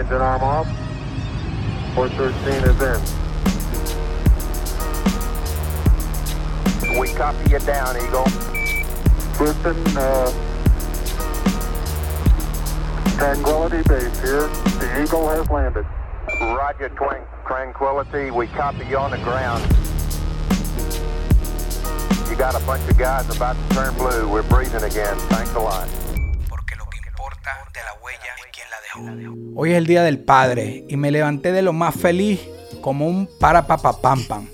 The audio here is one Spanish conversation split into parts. engine arm off. 413 is in. We copy you down, Eagle. Houston, Tranquility Base here. The Eagle has landed. Roger, Tranquility. We copy you on the ground. You got a bunch of guys about to turn blue. We're breathing again. Thanks a lot. Porque lo que importa de la huella es quién la dejó. Hoy es el Día del Padre y me levanté de lo más feliz como un parapapapampam.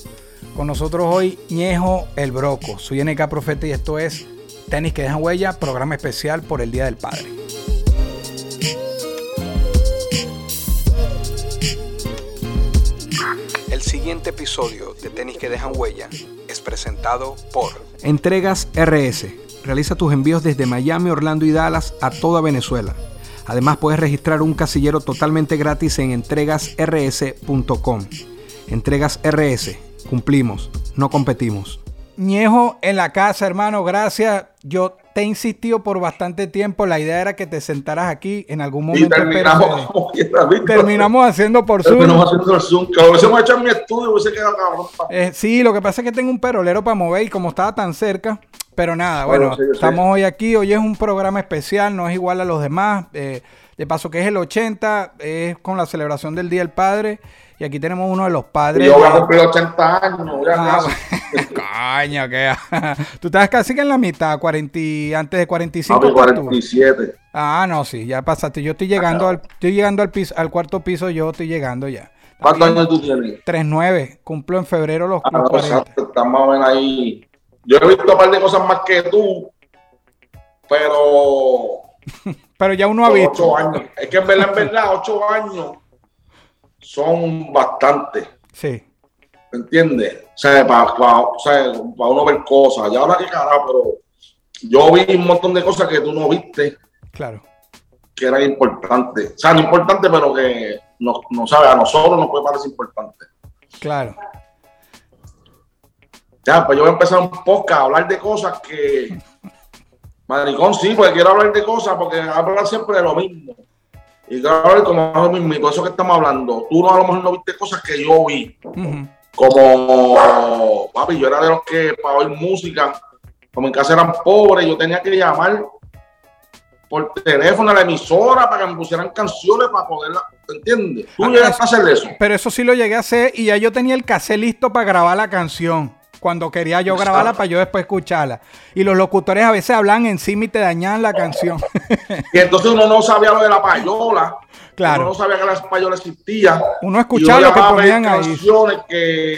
Con nosotros hoy Ñejo el Broco. Soy NK Profeta y esto es Tenis que Deja Huella, programa especial por el Día del Padre. El siguiente episodio de Tenis que Dejan Huella es presentado por Entregas RS. Realiza tus envíos desde Miami, Orlando y Dallas a toda Venezuela. Además, puedes registrar un casillero totalmente gratis en entregasrs.com. Entregas RS. Cumplimos, no competimos. Ñejo en la casa, hermano. Gracias. Yo te he insistido por bastante tiempo. La idea era que te sentaras aquí en algún momento. Y terminamos haciendo por Zoom. Terminamos haciendo por Zoom. Que hubiésemos hecho en mi estudio, hubiese quedado cabrón. Sí, lo que pasa es que tengo un perolero para mover y como estaba tan cerca. Pero nada, bueno, sí, estamos hoy aquí. Hoy es un programa especial, no es igual a los demás. De paso que es el 80, es con la celebración del Día del Padre. Y aquí tenemos uno de los padres. Yo voy a cumplir 80 años. Coño, qué. Tú estás casi que en la mitad, 40, antes de 45. No, 47. Tú. Ah, no, sí, ya pasaste. Yo estoy llegando al cuarto piso, yo estoy llegando ya. ¿Cuántos años tú tienes? 39, cumplo en febrero los 40. Estamos bien ahí. Yo he visto un par de cosas más que tú, pero... pero ya uno ha visto. 8 años. Es que en verdad, 8 años... son bastante. Sí. ¿Me entiendes? O sea, para uno ver cosas. Y ahora qué carajo, pero yo vi un montón de cosas que tú no viste. Claro. Que eran importantes. O sea, no importantes, pero que no sabes, a nosotros nos puede parecer importante. Claro. Ya, pues yo voy a empezar un podcast a hablar de cosas que... Maricón, sí, porque quiero hablar de cosas, porque hablan siempre de lo mismo. Y claro, como eso que estamos hablando, tú a lo mejor no viste cosas que yo vi. Uh-huh. Como, papi, yo era de los que para oír música, como en casa eran pobres, yo tenía que llamar por teléfono a la emisora para que me pusieran canciones para poderla, ¿te entiendes? Tú llegaste a hacer eso. Pero eso sí lo llegué a hacer y ya yo tenía el cassette listo para grabar la canción. Cuando quería yo grabarla para yo después escucharla. Y los locutores a veces hablan encima y te dañan la canción. Y entonces uno no sabía lo de la payola. Claro. Uno no sabía que la payola existía. Uno escuchaba lo que ponían ahí. Canciones que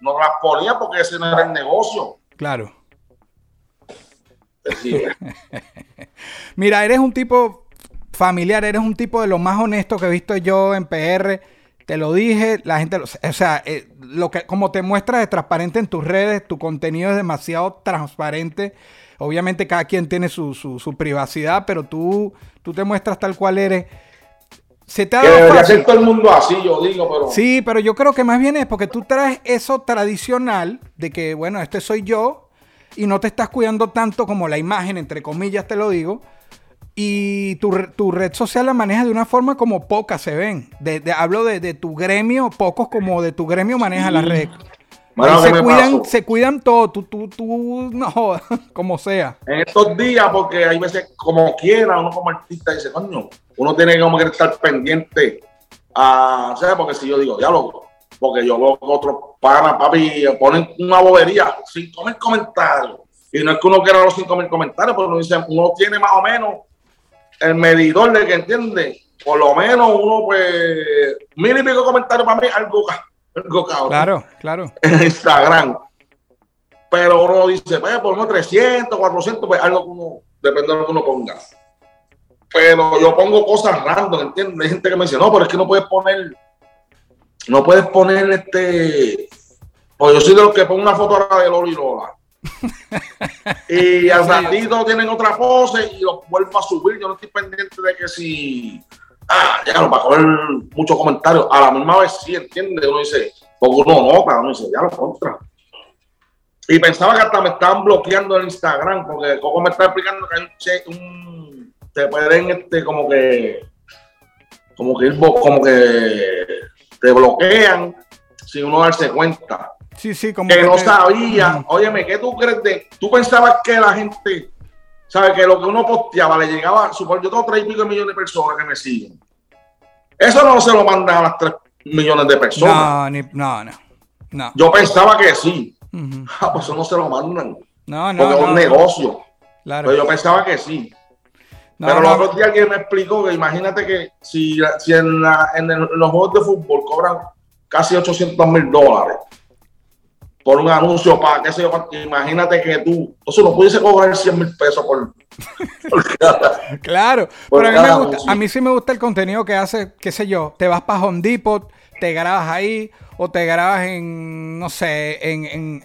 no las ponía porque ese no era el negocio. Claro. Sí. Mira, eres un tipo familiar, eres un tipo de lo más honesto que he visto yo en PR. Te lo dije, la gente, o sea, lo que como te muestras es transparente en tus redes, tu contenido es demasiado transparente. Obviamente cada quien tiene su privacidad, pero tú te muestras tal cual eres. Se te ha dado fácil. Hacer todo el mundo así, yo digo, pero... Sí, pero yo creo que más bien es porque tú traes eso tradicional de que, bueno, este soy yo y no te estás cuidando tanto como la imagen, entre comillas te lo digo. Y tu red social la manejas de una forma como pocas se ven. Hablo de tu gremio, pocos como de tu gremio manejan la red. Bueno, se cuidan todo, tú, no, como sea. En estos días, porque hay veces, como quiera, uno como artista dice, coño, uno tiene como que estar pendiente a, ¿sabes? Porque si yo digo, diálogo, porque yo veo otros panas, papi, ponen una bobería, 5,000 comentarios. Y no es que uno quiera los 5,000 comentarios, pero uno dice, uno tiene más o menos el medidor de que entiende, por lo menos uno, pues, 1,000 y pico comentarios para mí, algo cabrón. Claro. En Instagram. Pero uno dice, pues, por uno 300, 400, pues, algo que uno, depende de lo que uno ponga. Pero yo pongo cosas random, ¿entiendes? Hay gente que me dice, no, pero es que no puedes poner pues yo soy de los que pongo una foto ahora de Lolo y Lola. Y al ratito tienen otra pose y los vuelvo a subir. Yo no estoy pendiente de que si ya no va a coger muchos comentarios a la misma vez, sí, entiende. Uno dice, porque uno nota, uno dice, ya lo contra. Y pensaba que hasta me estaban bloqueando el Instagram porque Coco me está explicando que hay un te pueden como que como que te bloquean sin uno darse cuenta. Sí, sí, como que no sabían. Óyeme, ¿qué tú crees de? Tú pensabas que la gente, ¿sabes? Que lo que uno posteaba le llegaba, supongo, yo tengo 3 y pico millones de personas que me siguen. Eso no se lo mandan a las 3 millones de personas. No. Yo pensaba que sí. Uh-huh. Ah, pues eso no se lo mandan. Porque es un negocio. Claro. Pero yo pensaba que sí. Pero los otros días alguien me explicó que imagínate que si en los juegos de fútbol cobran casi $800,000 por un anuncio para qué sé yo, imagínate que tú, entonces no pudiese cobrar $100,000 por cada, claro, por pero a mí me gusta, a mí sí me gusta el contenido que hace, qué sé yo, te vas para Home Depot, te grabas ahí o te grabas en, no sé, en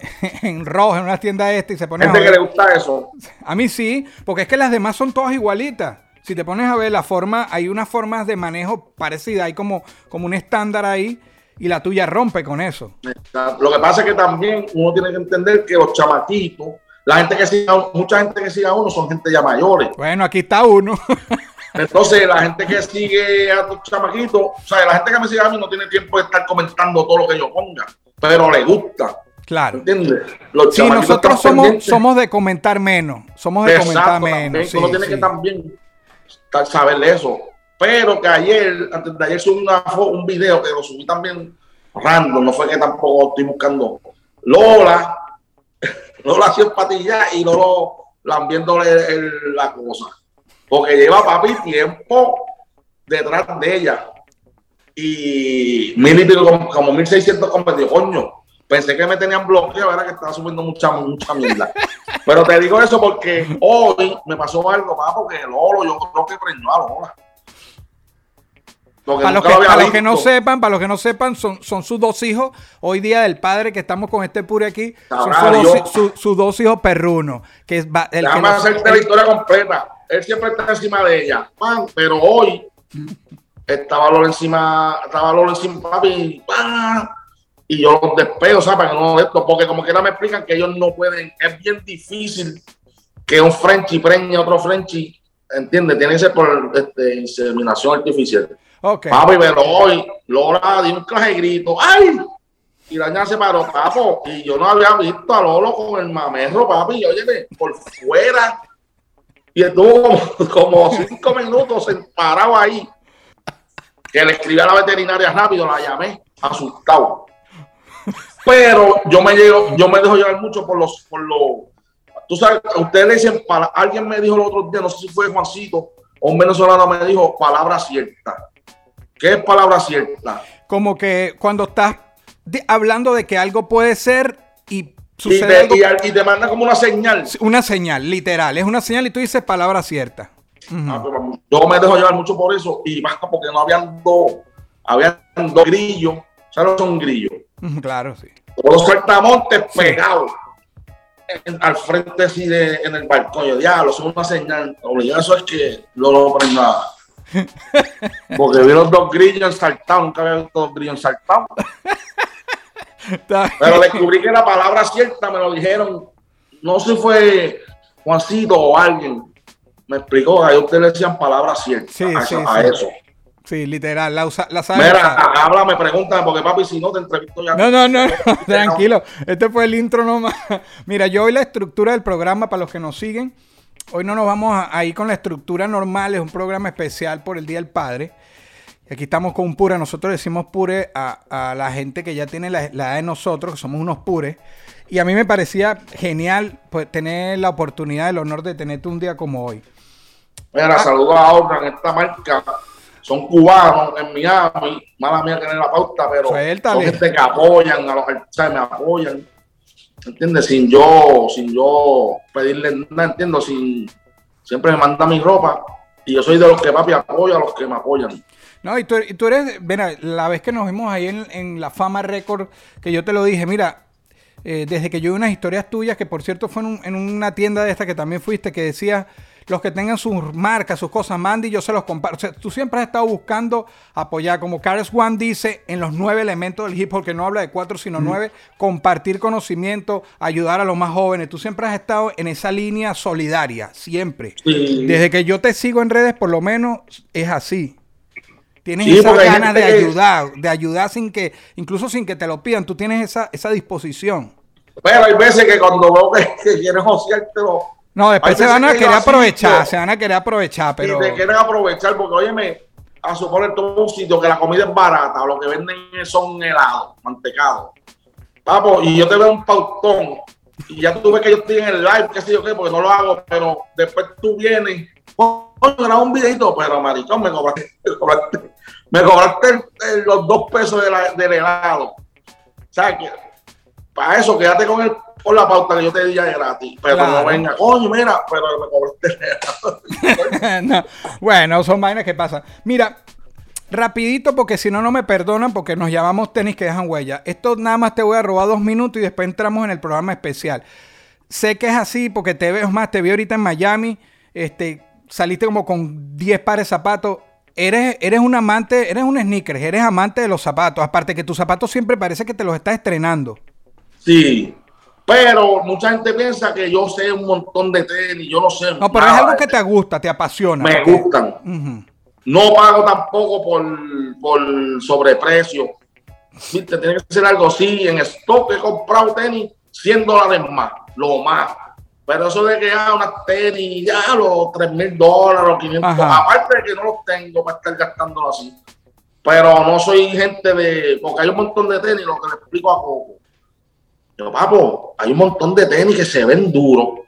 Rojo, en una tienda y se pone gente a ver. Que le gusta eso. A mí sí, porque es que las demás son todas igualitas. Si te pones a ver la forma, hay unas formas de manejo parecidas, hay como un estándar ahí y la tuya rompe con eso. Lo que pasa es que también uno tiene que entender que los chamaquitos, la gente que sigue a uno, mucha gente que sigue a uno son gente ya mayores. Bueno, aquí está uno. Entonces, la gente que sigue a tus chamaquitos, o sea, la gente que me sigue a mí no tiene tiempo de estar comentando todo lo que yo ponga, pero le gusta. Claro. ¿Entiendes? Los sí, nosotros somos de comentar menos. Somos de exacto, comentar menos. Uno tiene que también saber eso. Pero que antes de ayer subí un video que lo subí también random, no fue que tampoco estoy buscando. Lola hacía patillas y Lolo lambiéndole la cosa. Porque lleva papi tiempo detrás de ella. Y como 1,600 comentarios, coño. Pensé que me tenían bloqueado, era que estaba subiendo mucha mierda. Pero te digo eso porque hoy me pasó algo más, porque Lolo yo creo que preñó a Lola. Para los que no sepan, son sus 2 hijos. Hoy día del padre que estamos con este pure aquí, sus 2 hijos perrunos. Déjame hacerte la historia completa. Él siempre está encima de ella, pan, pero hoy estaba Lolo encima, papi, pan, y yo los despego, ¿sabes? Para que no esto, porque como que ahora me explican que ellos no pueden, es bien difícil que un Frenchie preñe a otro Frenchie, ¿entiendes? Tiene que ser por inseminación artificial. Okay. Papi, pero hoy Lola dio un clase de grito, ¡ay! Y la niña se paró, papo, y yo no había visto a Lolo con el mamerro, papi, y óyeme, por fuera. Y estuvo como 5 minutos parado ahí. Que le escribí a la veterinaria rápido, la llamé, asustado. Pero yo me dejo llevar mucho por los. Tú sabes, ustedes le dicen, alguien me dijo el otro día, no sé si fue Juancito o un venezolano me dijo, palabra cierta. ¿Qué es palabra cierta? Como que cuando estás hablando de que algo puede ser y... Y te manda como una señal. Una señal, literal. Es una señal y tú dices palabra cierta. Uh-huh. Yo me dejo llevar mucho por eso y basta porque no habían dos grillos. O sea, no son grillos. Uh-huh, claro, sí. O los saltamontes pegados al frente así en el balcón. Yo, diablo, son una señal. Obligado, eso es que no lo prenda. Porque vi los 2 grillos ensaltados. Nunca había visto 2 grillos ensaltados. Pero descubrí que la palabra cierta me lo dijeron, no sé si fue Juancito o alguien, me explicó que a ustedes le decían palabra cierta eso. Sí, literal, la saben. Mira, háblame, pregúntame, porque papi, si no te entrevisto ya. No, tranquilo, este fue el intro nomás. Mira, yo hoy la estructura del programa, para los que nos siguen, hoy no nos vamos a ir con la estructura normal, es un programa especial por el Día del Padre. Aquí estamos con un pure, nosotros decimos pure a la gente que ya tiene la edad de nosotros, que somos unos pures. Y a mí me parecía genial pues tener la oportunidad, el honor de tenerte un día como hoy. Mira, saludo a Oscar en esta marca. Son cubanos en Miami, mala mía tener la pauta, pero suéltale. Son gente que apoyan, a los artistas me apoyan. ¿Entiendes? Sin yo pedirle nada, entiendo, siempre me manda mi ropa. Y yo soy de los que papi apoya, a los que me apoyan. No, y tú eres, mira, la vez que nos vimos ahí en la Fama Record, que yo te lo dije, mira, desde que yo vi unas historias tuyas, que por cierto fue en una tienda de esta que también fuiste, que decía, los que tengan sus marcas, sus cosas, mande y yo se los comparto. O sea, tú siempre has estado buscando apoyar, como KRS-One dice, en los 9 elementos del hip hop, que no habla de 4, sino 9, compartir conocimiento, ayudar a los más jóvenes. Tú siempre has estado en esa línea solidaria, siempre. Sí. Desde que yo te sigo en redes, por lo menos, es así. Tienes esa gana de ayudar, sin que, incluso sin que te lo pidan, tú tienes esa disposición. Pero hay veces que cuando veo que quieren ociarte los... No, después se van a querer aprovechar, pero... Y te quieren aprovechar porque, óyeme, a suponer todo un sitio que la comida es barata, lo que venden son helados, mantecados. Papo, y yo te veo un pautón, y ya tú ves que yo estoy en el live, qué sé yo qué, porque no lo hago, pero después tú vienes, grabo un videito, pero maricón, me cobraste los $2 del helado. O sea, que para eso, quédate con el... Por la pauta que yo te di ya gratis, pero claro. No venga, coño, mira, pero me cobraste. No. Bueno, son vainas que pasan. Mira, rapidito, porque si no, no me perdonan, porque nos llamamos Tenis que Dejan Huella. Esto nada más te voy a robar 2 minutos y después entramos en el programa especial. Sé que es así porque te veo más, te vi ahorita en Miami, saliste como con 10 pares de zapatos. Eres un amante, eres un sneakers, eres amante de los zapatos. Aparte que tus zapatos siempre parece que te los estás estrenando. Sí. Pero mucha gente piensa que yo sé un montón de tenis, yo no sé. No, pero es algo que te gusta, te apasiona. Me gustan. Uh-huh. No pago tampoco por sobreprecio. Viste, tiene que ser algo así. En stock he comprado tenis $100 más, lo más. Pero eso de que unas tenis, ya los $3,000, los $500. Ajá. Aparte de que no los tengo para estar gastándolo así. Pero no soy gente de... Porque hay un montón de tenis, lo que le explico a poco. Yo, papo, hay un montón de tenis que se ven duros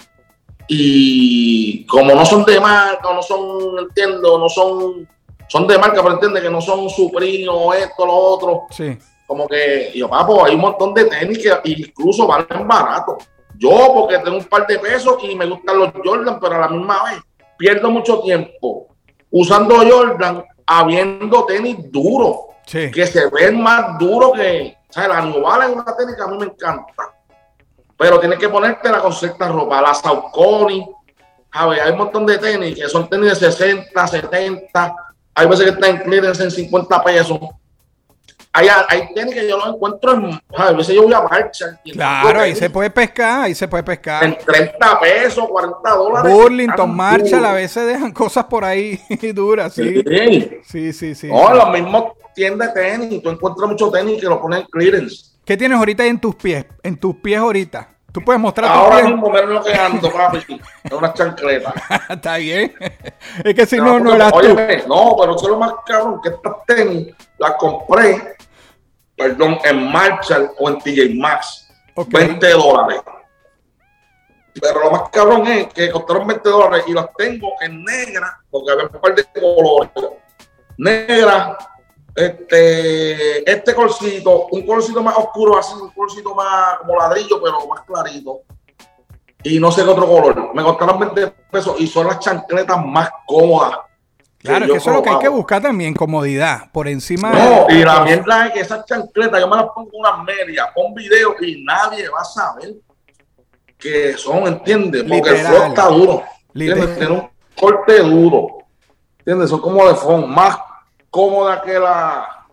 y como no son de marca, son de marca, pero entiende que no son Supreme o esto, lo otro. Sí. Como que, yo, papo, hay un montón de tenis que incluso valen barato. Yo, porque tengo un par de pesos y me gustan los Jordan, pero a la misma vez pierdo mucho tiempo usando Jordan, habiendo tenis duros, sí, que se ven más duros que... O sea, la Anubal es una técnica que a mí me encanta, pero tienes que ponértela con cierta ropa. La Saucony, hay un montón de tenis que son tenis de 60, 70, hay veces que están en clearance en $50. Hay tenis que yo los encuentro en, a veces yo voy a Marshall. Claro, ahí se puede pescar, En $30, $40. Burlington, Marshall, a veces dejan cosas por ahí duras, sí. Sí. No, los mismos tiendas de tenis, tú encuentras mucho tenis que lo ponen en clearance. ¿Qué tienes ahorita en tus pies? Tú puedes mostrar ahora mismo, menos lo que ando, papi. Es una chancleta. Está bien. Es que si no era tú. Oye, no, pero eso es lo más cabrón, que estas tenis las compré, en Marshall o en TJ Maxx. Okay. $20. Pero lo más cabrón es que costaron $20 y las tengo en negra, porque había un par de colores. Negra, este colcito, un colcito más oscuro, así, un colcito más como ladrillo, pero más clarito. Y no sé qué otro color. Me costaron $20 y son las chancletas más cómodas. Claro, que eso es lo que hay que buscar también, comodidad, por encima. No, y la mierda es que esas chancletas, yo me las pongo unas medias, pon video y nadie va a saber que son, ¿entiendes? Porque el flow está duro. ¿Entiendes? Tiene un corte duro. ¿Entiendes? Son como de fondo, más cómoda que la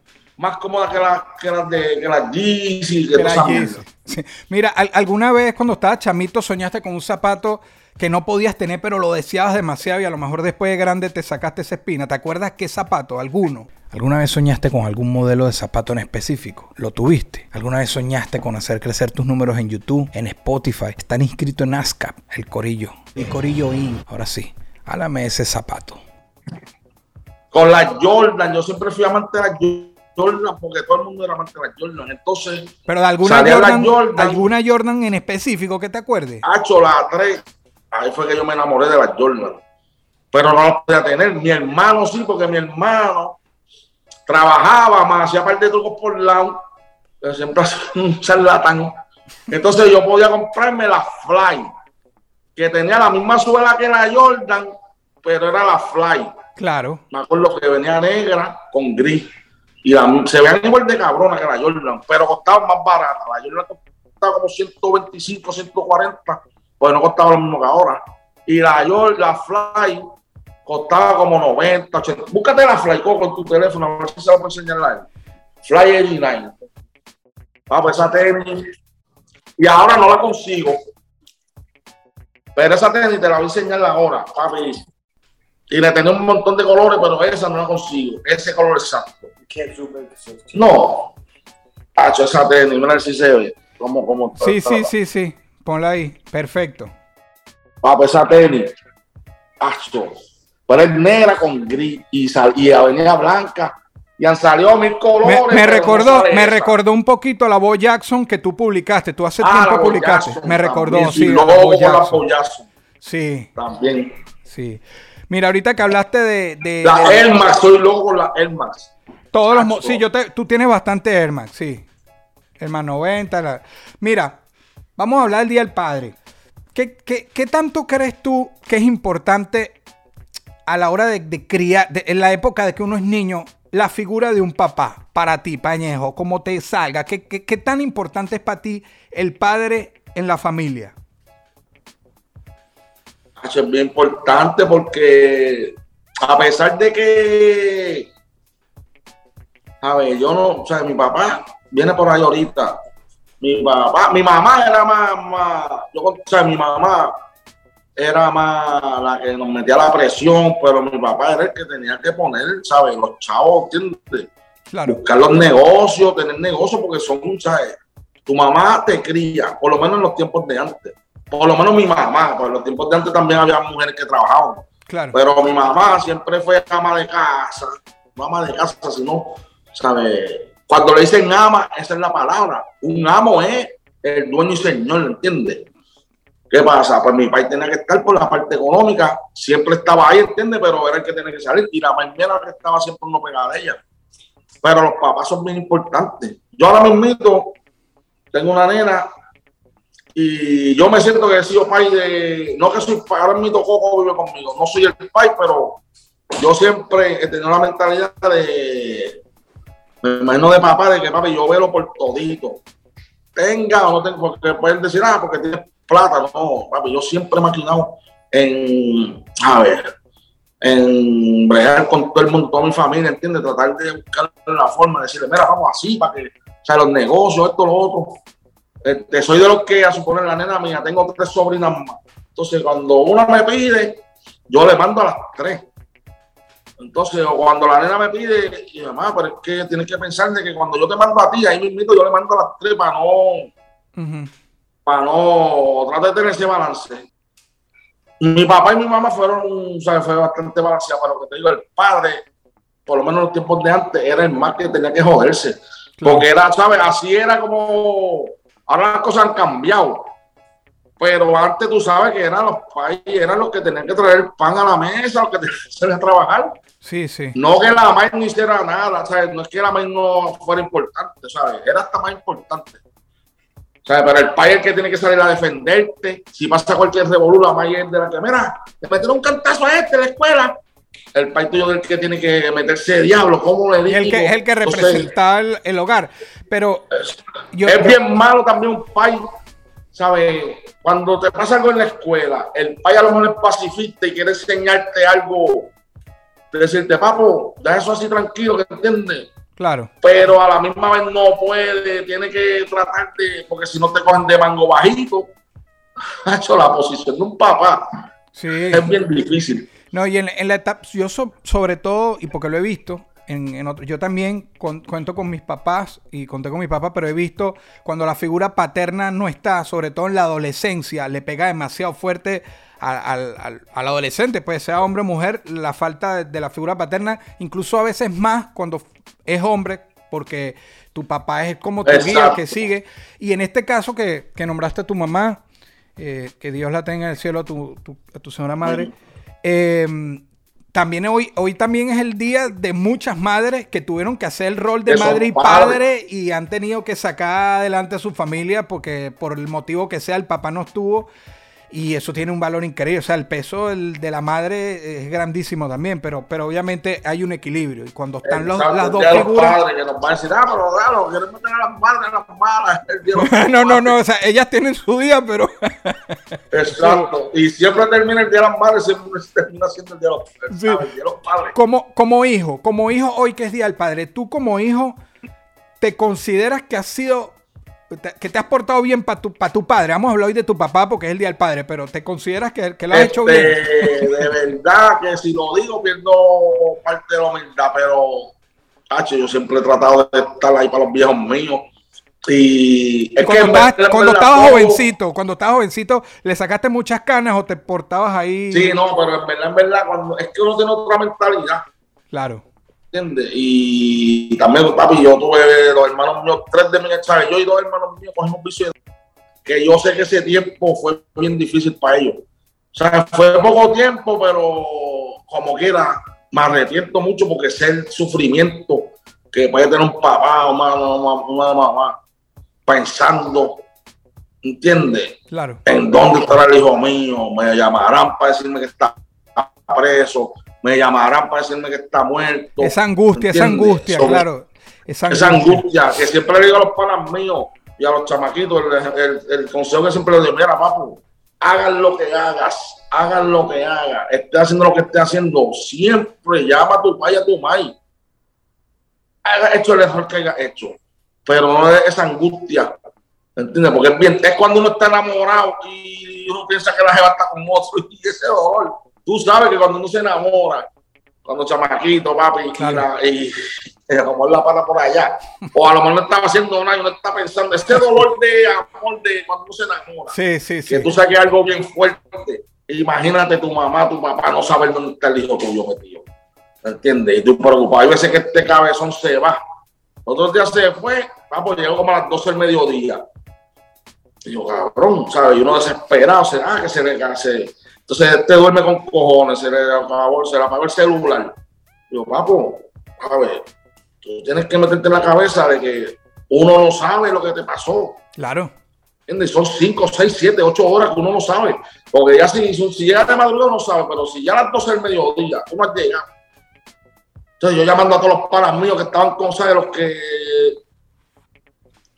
Yeezy, que la Yeezy. Sí. Mira, alguna vez cuando estabas chamito soñaste con un zapato que no podías tener, pero lo deseabas demasiado y a lo mejor después de grande te sacaste esa espina. ¿Te acuerdas qué zapato? ¿Alguno? ¿Alguna vez soñaste con algún modelo de zapato en específico? ¿Lo tuviste? ¿Alguna vez soñaste con hacer crecer tus números en YouTube, en Spotify? Están inscritos en ASCAP, El Corillo. El Corillo In. Ahora sí, háblame ese zapato. Con las Jordan, yo siempre fui amante de las Jordan porque todo el mundo era amante de las Jordan. Entonces, pero de alguna Jordan en específico que te acuerdes. Hacho, la 3, ahí fue que yo me enamoré de las Jordan. Pero no las podía tener. Mi hermano sí, porque mi hermano trabajaba más, hacía par de trucos por lado. Siempre hacía un charlatán. Entonces yo podía comprarme la Fly, que tenía la misma suela que la Jordan, pero era la Fly. Claro. Me acuerdo que venía negra con gris. Y se veían igual de cabrona que la Jordan, pero costaba más barata. La Jordan costaba como 125, 140, pues no costaba lo mismo que ahora. Y la Jordan, la Fly, costaba como 90, 80. Búscate la Fly con tu teléfono, a ver si se la puedo enseñar live. Fly 89. Vamos, esa tenis. Y ahora no la consigo. Pero esa tenis te la voy a enseñar ahora, papi. Y le tenía un montón de colores, pero esa no la consigo. Ese color exacto. No. Hacho, esa tenis, mira si se ve. ¿Cómo? Sí. Ponla ahí. Perfecto. Ah, pues esa tenis. Hacho. Pero es negra con gris y avenida blanca. Y han salido mil colores. Me recordó un poquito a la Bo Jackson que tú publicaste. Tú hace tiempo publicaste. Jackson, me recordó, también, sí. Y luego la Bo Jackson. Sí. También. Sí. Mira, ahorita que hablaste de la Hermès, soy loco con la Hermès. Todos los sí, tú tienes bastante Hermès, sí. Hermès 90. Mira, vamos a hablar del Día del Padre. ¿Qué tanto crees tú que es importante a la hora de criar, en la época de que uno es niño, la figura de un papá para ti, Ñejo, como te salga? ¿Qué tan importante es para ti el padre en la familia? Es bien importante porque a pesar de que, a ver, yo no, o sea, mi papá viene por ahí ahorita, mi mamá era más la que nos metía la presión, pero mi papá era el que tenía que poner, ¿sabes? Los chavos, ¿entiendes? Claro. Buscar los negocios, tener negocios, porque son, ¿sabes? Tu mamá te cría, por lo menos en los tiempos de antes. Por lo menos mi mamá, por los tiempos de antes también había mujeres que trabajaban. Claro. Pero mi mamá siempre fue ama de casa, sino, ¿sabes? Cuando le dicen ama, esa es la palabra. Un amo es el dueño y señor, ¿entiendes? ¿Qué pasa? Pues mi país tenía que estar por la parte económica, siempre estaba ahí, ¿entiendes? Pero era el que tenía que salir y la mañana que estaba siempre uno pegada de ella. Pero los papás son bien importantes. Yo ahora mismo tengo una nena y yo me siento que he sido pai de... No que soy pai, ahora mismo Coco vive conmigo, no soy el pai, pero yo siempre he tenido la mentalidad de... Me imagino de papá, de que papi, yo velo por todito. Tenga o no tenga, porque pueden decir, porque tiene plata, no, papi, yo siempre he maquinado en bregar con todo el mundo, toda mi familia, ¿entiendes? Tratar de buscar la forma de decirle, mira, vamos así, para que, o sea, los negocios, esto, lo otro. Soy de los que, a suponer, la nena mía, tengo 3 sobrinas más. Entonces, cuando una me pide, yo le mando a las 3. Entonces, cuando la nena me pide, y mamá, pero es que tienes que pensar de que cuando yo te mando a ti, ahí mismo yo le mando a las 3 para no... Uh-huh. Para no tratar de tener ese balance. Mi papá y mi mamá fueron, ¿sabes? Fue bastante balanceado, pero que te digo, el padre, por lo menos en los tiempos de antes, era el más que tenía que joderse. Claro. Porque era, ¿sabes? Así era como... Ahora las cosas han cambiado. Pero antes tú sabes que eran los pais, eran los que tenían que traer pan a la mesa, los que tenían que hacer trabajar. Sí. No que la madre no hiciera nada, ¿sabes? No es que la madre no fuera importante, ¿sabes? Era hasta más importante. O sea, pero el país es el que tiene que salir a defenderte. Si pasa cualquier revolú, la madre es de la que, mira, le metieron un cantazo a en la escuela. El país tuyo es el que tiene que meterse de diablo, ¿cómo le digo? Es el que representa el hogar. Pero es bien malo también un país, ¿sabes? Cuando te pasa algo en la escuela, el país a lo mejor es pacifista y quiere enseñarte algo, decirte, papo, da eso así tranquilo, ¿que entiendes? Claro. Pero a la misma vez no puede, tiene que tratarte, porque si no te cogen de mango bajito. Ha hecho la posición de un papá. Sí. Es bien difícil. No, y en la etapa, yo sobre todo, y porque lo he visto, yo también cuento con mis papás y conté con mis papás, pero he visto cuando la figura paterna no está, sobre todo en la adolescencia, le pega demasiado fuerte al adolescente, pues sea hombre o mujer, la falta de la figura paterna, incluso a veces más cuando es hombre, porque tu papá es como tu guía, el que sigue. Y en este caso que nombraste a tu mamá, que Dios la tenga en el cielo, a tu señora madre, también hoy también es el día de muchas madres que tuvieron que hacer el rol de madre y padre y han tenido que sacar adelante a su familia porque por el motivo que sea el papá no estuvo. Y eso tiene un valor increíble. O sea, el peso de la madre es grandísimo también, pero obviamente hay un equilibrio. Y cuando están las dos figuras... Padres que nos van a decir, pero claro, quieren meter a las madres, las malas. No, o sea, ellas tienen su día, pero... Exacto. Y siempre termina el día de las madres, siempre termina siendo el día de los, padres. Como hijo, hoy que es Día del Padre, tú como hijo, ¿te consideras que has sido que te has portado bien para tu padre. Vamos a hablar hoy de tu papá porque es el Día del Padre, pero ¿te consideras que lo has hecho bien? De verdad que si lo digo pierdo parte de la humildad, pero yo siempre he tratado de estar ahí para los viejos míos. Y es cuando estabas jovencito, ¿le sacaste muchas canas o te portabas ahí? Sí, no, pero en verdad, es que uno tiene otra mentalidad. Claro. ¿Entiendes? Y también, papi, yo tuve dos hermanos míos, tres de mi examen, yo y dos hermanos míos cogimos vicios, que yo sé que ese tiempo fue bien difícil para ellos. O sea, fue poco tiempo, pero como quiera, me arrepiento mucho porque sé el sufrimiento que puede tener un papá o una mamá pensando, ¿entiendes? Claro. ¿En dónde estará el hijo mío? Me llamarán para decirme que está preso, me llamarán para decirme que está muerto. Esa angustia, claro. Esa angustia, que siempre le digo a los panas míos y a los chamaquitos, el consejo que siempre le digo, mira, papu, hagan lo que hagas, esté haciendo lo que esté haciendo, siempre llama a tu padre y a tu madre. Haga hecho el error que haya hecho, pero no es esa angustia, ¿entiendes? Porque es cuando uno está enamorado y uno piensa que la jeva está con otro y ese dolor. Tú sabes que cuando uno se enamora, cuando chamaquito, papi, claro, y a lo mejor la pata por allá, o a lo mejor no estaba haciendo nada y uno está pensando, ese dolor de amor de cuando uno se enamora, sí. Que tú saques algo bien fuerte, imagínate tu mamá, tu papá, no saber dónde está el hijo tuyo metido. ¿Entiendes? Y tú preocupado. Hay veces que este cabezón se va. Otros días se fue, pues llegó como a las 12 del mediodía. Y yo, cabrón, ¿sabes? Y uno desesperado, que se le case. Entonces te duerme con cojones, se le apagó el celular. Y yo, papo, a ver, tú tienes que meterte en la cabeza de que uno no sabe lo que te pasó. Claro. ¿Entiendes? Son 5, 6, 7, 8 horas que uno no sabe. Porque ya si llegas de madrugada no sabe, pero si ya a las 12 del mediodía, tú no has llegado. Entonces yo llamando a todos los panas míos que estaban con los que...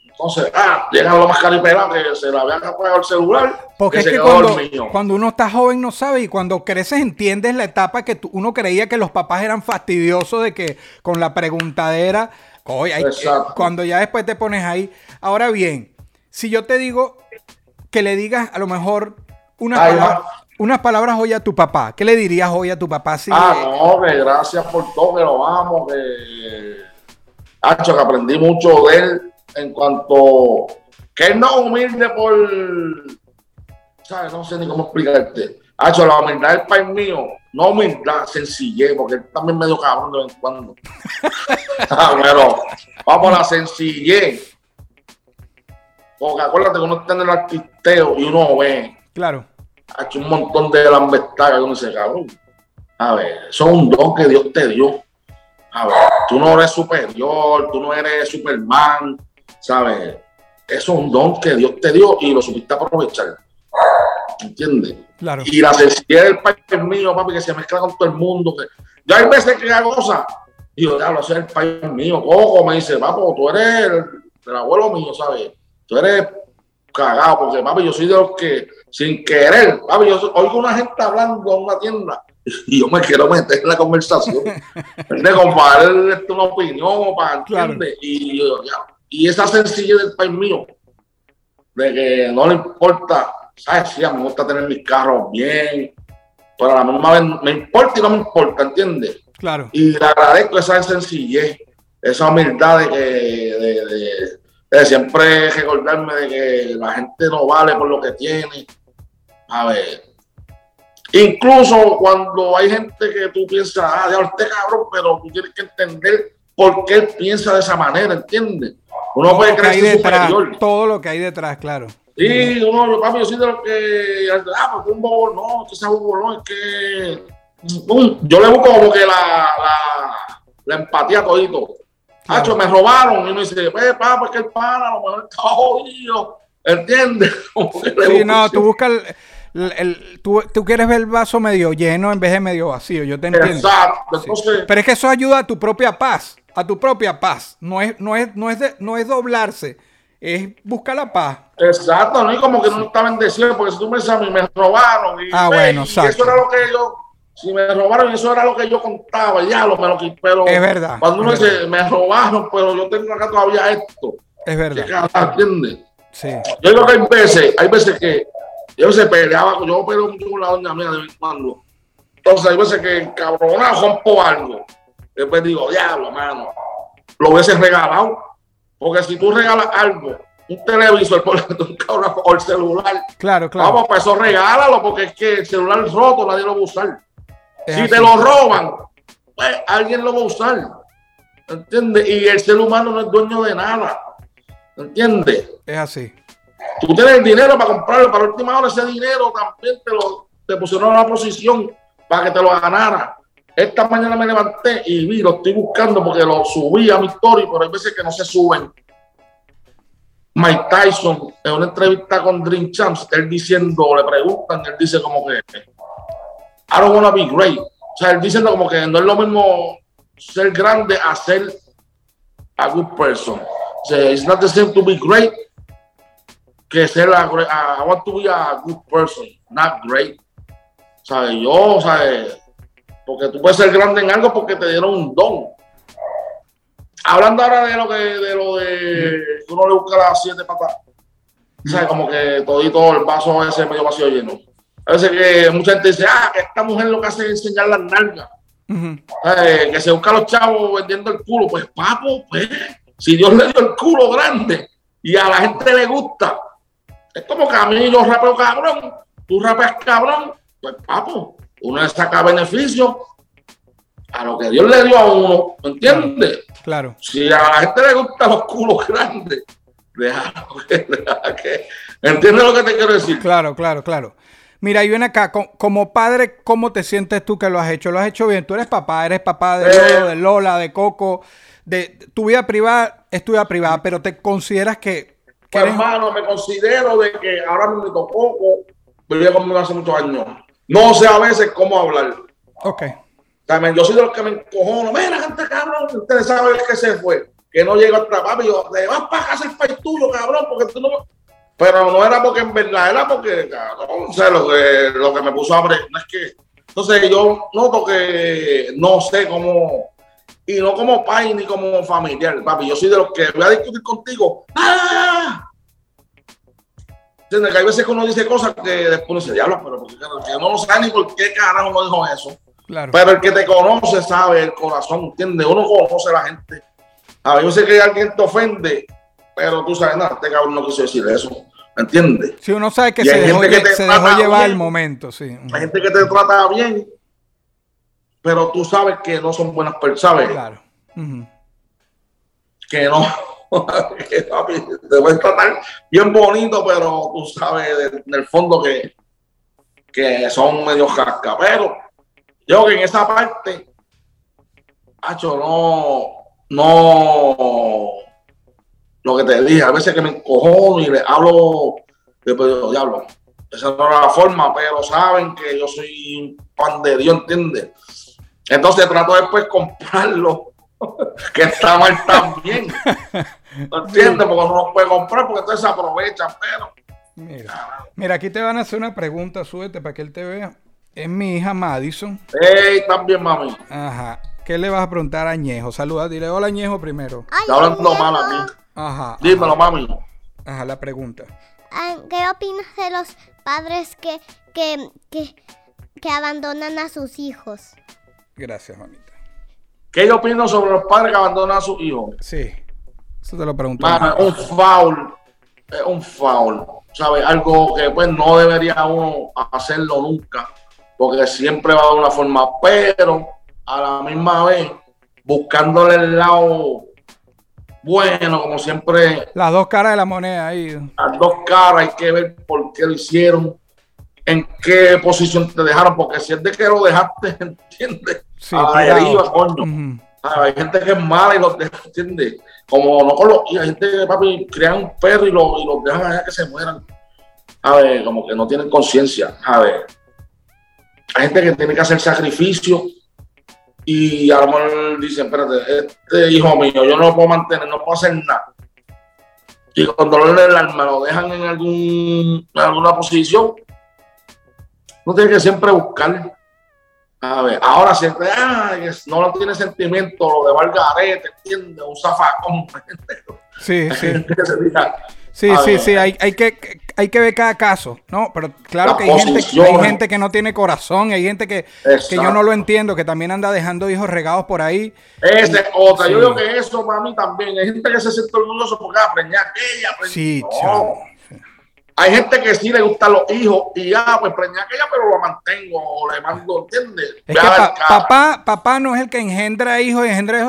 Entonces, llegan los más caripelados que se la vean apagado el celular. Porque es que cuando uno está joven no sabe, y cuando creces entiendes la etapa que uno creía que los papás eran fastidiosos de que con la preguntadera... cuando ya después te pones ahí... Ahora bien, si yo te digo que le digas a lo mejor unas palabras hoy a tu papá. ¿Qué le dirías hoy a tu papá? Que gracias por todo, que lo amo, que aprendí mucho de él en cuanto... Que él no es humilde por... ¿Sabes? No sé ni cómo explicarte. La humildad del país mío, no humildad, sencillez, porque él también medio cabrón de vez en cuando. Pero vamos a la sencillez. Porque acuérdate que uno está en el artisteo y uno ve. Claro. Ha hecho un montón de lambestagas con ese cabrón. A ver, son un don que Dios te dio. A ver, tú no eres superior, tú no eres Superman, ¿sabes? Eso es un don que Dios te dio y lo supiste aprovechar. ¿Entiendes? Claro. Y la sencillez del país es mío, papi, que se mezcla con todo el mundo. Yo hay veces que hago cosas y yo, diablo, ese es el país mío. Coco me dice, papo, tú eres el abuelo mío, ¿sabes? Tú eres cagado, porque, papi, yo soy de los que sin querer, papi, yo oigo una gente hablando en una tienda y yo me quiero meter en la conversación de compartir una opinión para, claro, y esa sencillez del país mío de que no le importa, ¿sabes? Sí, a mí me gusta tener mis carros bien, pero a la misma vez me importa y no me importa, ¿entiendes? Claro. Y le agradezco esa sencillez, esa humildad de que siempre recordarme de que la gente no vale por lo que tiene. A ver, incluso cuando hay gente que tú piensas, diablo, este cabrón, pero tú tienes que entender por qué él piensa de esa manera, ¿entiendes? Uno puede creer superior. Todo lo que hay detrás, claro. Sí, uno, papi, yo soy de los que, porque un bobo no, que ese bobo no, es que... Yo le busco como que la empatía todito. Nacho, me robaron, y uno dice, papá, porque el pana a lo mejor está jodido, ¿entiendes? Sí, no, tú buscas, tú quieres ver el vaso medio lleno en vez de medio vacío, yo te entiendo. Exacto. Entonces, sí. Pero es que eso ayuda a tu propia paz, no es doblarse, es buscar la paz. Exacto, no es como que no está bendecido, porque si tú me dices a mí, me robaron, y bueno, exacto. Eso era lo que yo... Si me robaron, eso era lo que yo contaba, ya lo me lo quité. Pero es verdad. Cuando uno dice, me robaron, pero yo tengo acá todavía esto. Es verdad. ¿Entiendes? Sí. Yo creo que hay veces que yo se peleaba, yo peleo mucho con la doña mía de vez en cuando. Entonces hay veces que encabronado rompo algo. Después digo, diablo, mano, lo hubiese regalado. Porque si tú regalas algo, un televisor, por ejemplo, o el celular. Claro, claro. Vamos, pues eso regálalo, porque es que el celular roto nadie lo va a usar. Si te lo roban, pues alguien lo va a usar. ¿Entiendes? Y el ser humano no es dueño de nada. ¿Entiendes? Es así. Tú tienes el dinero para comprarlo, para última hora ese dinero también te pusieron a la posición para que te lo ganara. Esta mañana me levanté y vi, lo estoy buscando porque lo subí a mi story, pero hay veces que no se suben. Mike Tyson, en una entrevista con Dream Champs, él diciendo, le preguntan, él dice como que I don't wanna be great. O sea, él diciendo como que no es lo mismo ser grande a ser a good person. O sea, it's not the same to be great que ser I want to be a good person, not great. O sea, yo, ¿sabes? Porque tú puedes ser grande en algo porque te dieron un don. Hablando ahora de lo de uno le busca las siete patas. O sea, como que todo el vaso ese medio vacío lleno. A veces que mucha gente dice, que esta mujer lo que hace es enseñar las nalgas. Que se busca a los chavos vendiendo el culo. Pues papo, pues, si Dios le dio el culo grande y a la gente le gusta. Es como que a mí yo rapeo cabrón, tú rapeas cabrón, pues papo, uno le saca beneficio a lo que Dios le dio a uno, ¿me entiendes? Claro. Si a la gente le gustan los culos grandes, déjalo que ¿entiendes lo que te quiero decir? Claro. Mira, y ven acá, como padre, ¿cómo te sientes tú que lo has hecho? Lo has hecho bien, tú eres papá de Lolo, de Lola, de Coco, de tu vida privada, es tu vida privada, pero te consideras que pues, hermano, me considero de que ahora mismo Coco vivía conmigo hace muchos años. No sé a veces cómo hablar. Ok. También, yo soy de los que me encojono. Mira, gente, cabrón, ustedes saben que se fue, que no llegó hasta papi. Yo, te vas para casa el país tuyo, cabrón, porque tú no... Pero no era porque en verdad, era porque, cabrón, o sea, lo que me puso a abrir, no es que... Entonces yo noto que no sé cómo, y no como país ni como familiar, papi. Yo soy de los que voy a discutir contigo. ¡Ah! ¿Entiendes? Que hay veces que uno dice cosas que después uno se diabla, pero porque no sabe ni por qué carajo no dijo eso. Claro. Pero el que te conoce sabe el corazón, ¿entiendes? Uno conoce a la gente. A ver, yo sé que alguien te ofende, pero tú sabes, nada, este cabrón no quiso decir eso, ¿entiendes? Si uno sabe que se dejó llevar bien, el momento, sí. Hay gente que te trata bien, pero tú sabes que no son buenas personas, ¿sabes? Claro. Uh-huh. Que no, te voy a tratar bien bonito, pero tú sabes en el fondo que son medio jasca, pero yo que en esa parte, hacho, no, lo que te dije, a veces que me encojono y le hablo, después digo, diablo, esa no era la forma, pero saben que yo soy un pan de Dios, ¿entiendes? Entonces trato después de comprarlo, que está mal también, ¿entiendes? Porque no lo puede comprar, porque entonces se aprovechan, pero... Mira, aquí te van a hacer una pregunta, súbete para que él te vea. Es mi hija Madison. ¡Ey, también, mami! Ajá. ¿Qué le vas a preguntar a Ñejo? Saluda, dile hola, Ñejo, primero. Está hablando mal a mí. Ajá. Dímelo, mami. Ajá, la pregunta. ¿Qué opinas de los padres que abandonan a sus hijos? Gracias, mamita. ¿Qué yo opino sobre los padres que abandonan a sus hijos? Sí. Eso te lo pregunto. Un foul. Es un foul. ¿Sabes? Algo que pues no debería uno hacerlo nunca, porque siempre va a dar una forma, pero a la misma vez buscándole el lado bueno, como siempre. Las dos caras de la moneda ahí. Las dos caras, hay que ver por qué lo hicieron, en qué posición te dejaron, porque si es de que lo dejaste, ¿entiendes? Sí, a la deriva, coño. Uh-huh. Hay gente que es mala y los deja, ¿entiendes? Como no con los hijos, hay gente que, papi, crean un perro y los dejan allá que se mueran. A ver, como que no tienen conciencia, a ver. Hay gente que tiene que hacer sacrificio y a lo mejor dicen, espérate, este hijo mío, yo no lo puedo mantener, no puedo hacer nada. Y con dolor del alma lo dejan en alguna posición. Uno tiene que siempre buscar. A ver, ahora siempre, no tiene sentimiento, lo de Valgarete, ¿entiendes? Un zafacón. Sí, sí. Sí, hay que ver cada caso, ¿no? Pero claro que hay gente que no tiene corazón, hay gente que yo no lo entiendo, que también anda dejando hijos regados por ahí. Esa es otra, sí. Yo digo que eso para mí también, hay gente que se siente orgulloso porque preñar aquella. Sí, no. Hay gente que sí le gustan los hijos y ya, pues preñar aquella, pero lo mantengo, o le mando, ¿entiendes? Es que papá no es el que engendra hijos,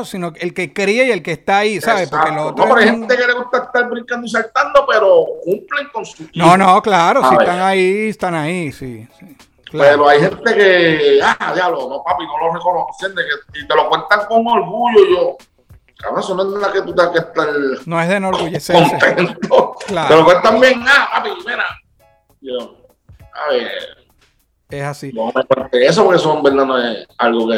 sino el que cría y el que está ahí, ¿sabes? Porque lo otro hay gente que le gusta estar brincando y saltando, pero cumplen con su hijo. No, claro, si están ahí, sí. Claro. Pero hay gente que, diablo, no papi, no lo reconocen, y te lo cuentan con orgullo, yo... Cabrón, eso no es nada que tú tengas que estar. No es de enorgullecerse. Contento. Claro. Pero cuentan bien, papi, mira. Yo, a ver. Es así. No me parte eso, porque eso en verdad no es algo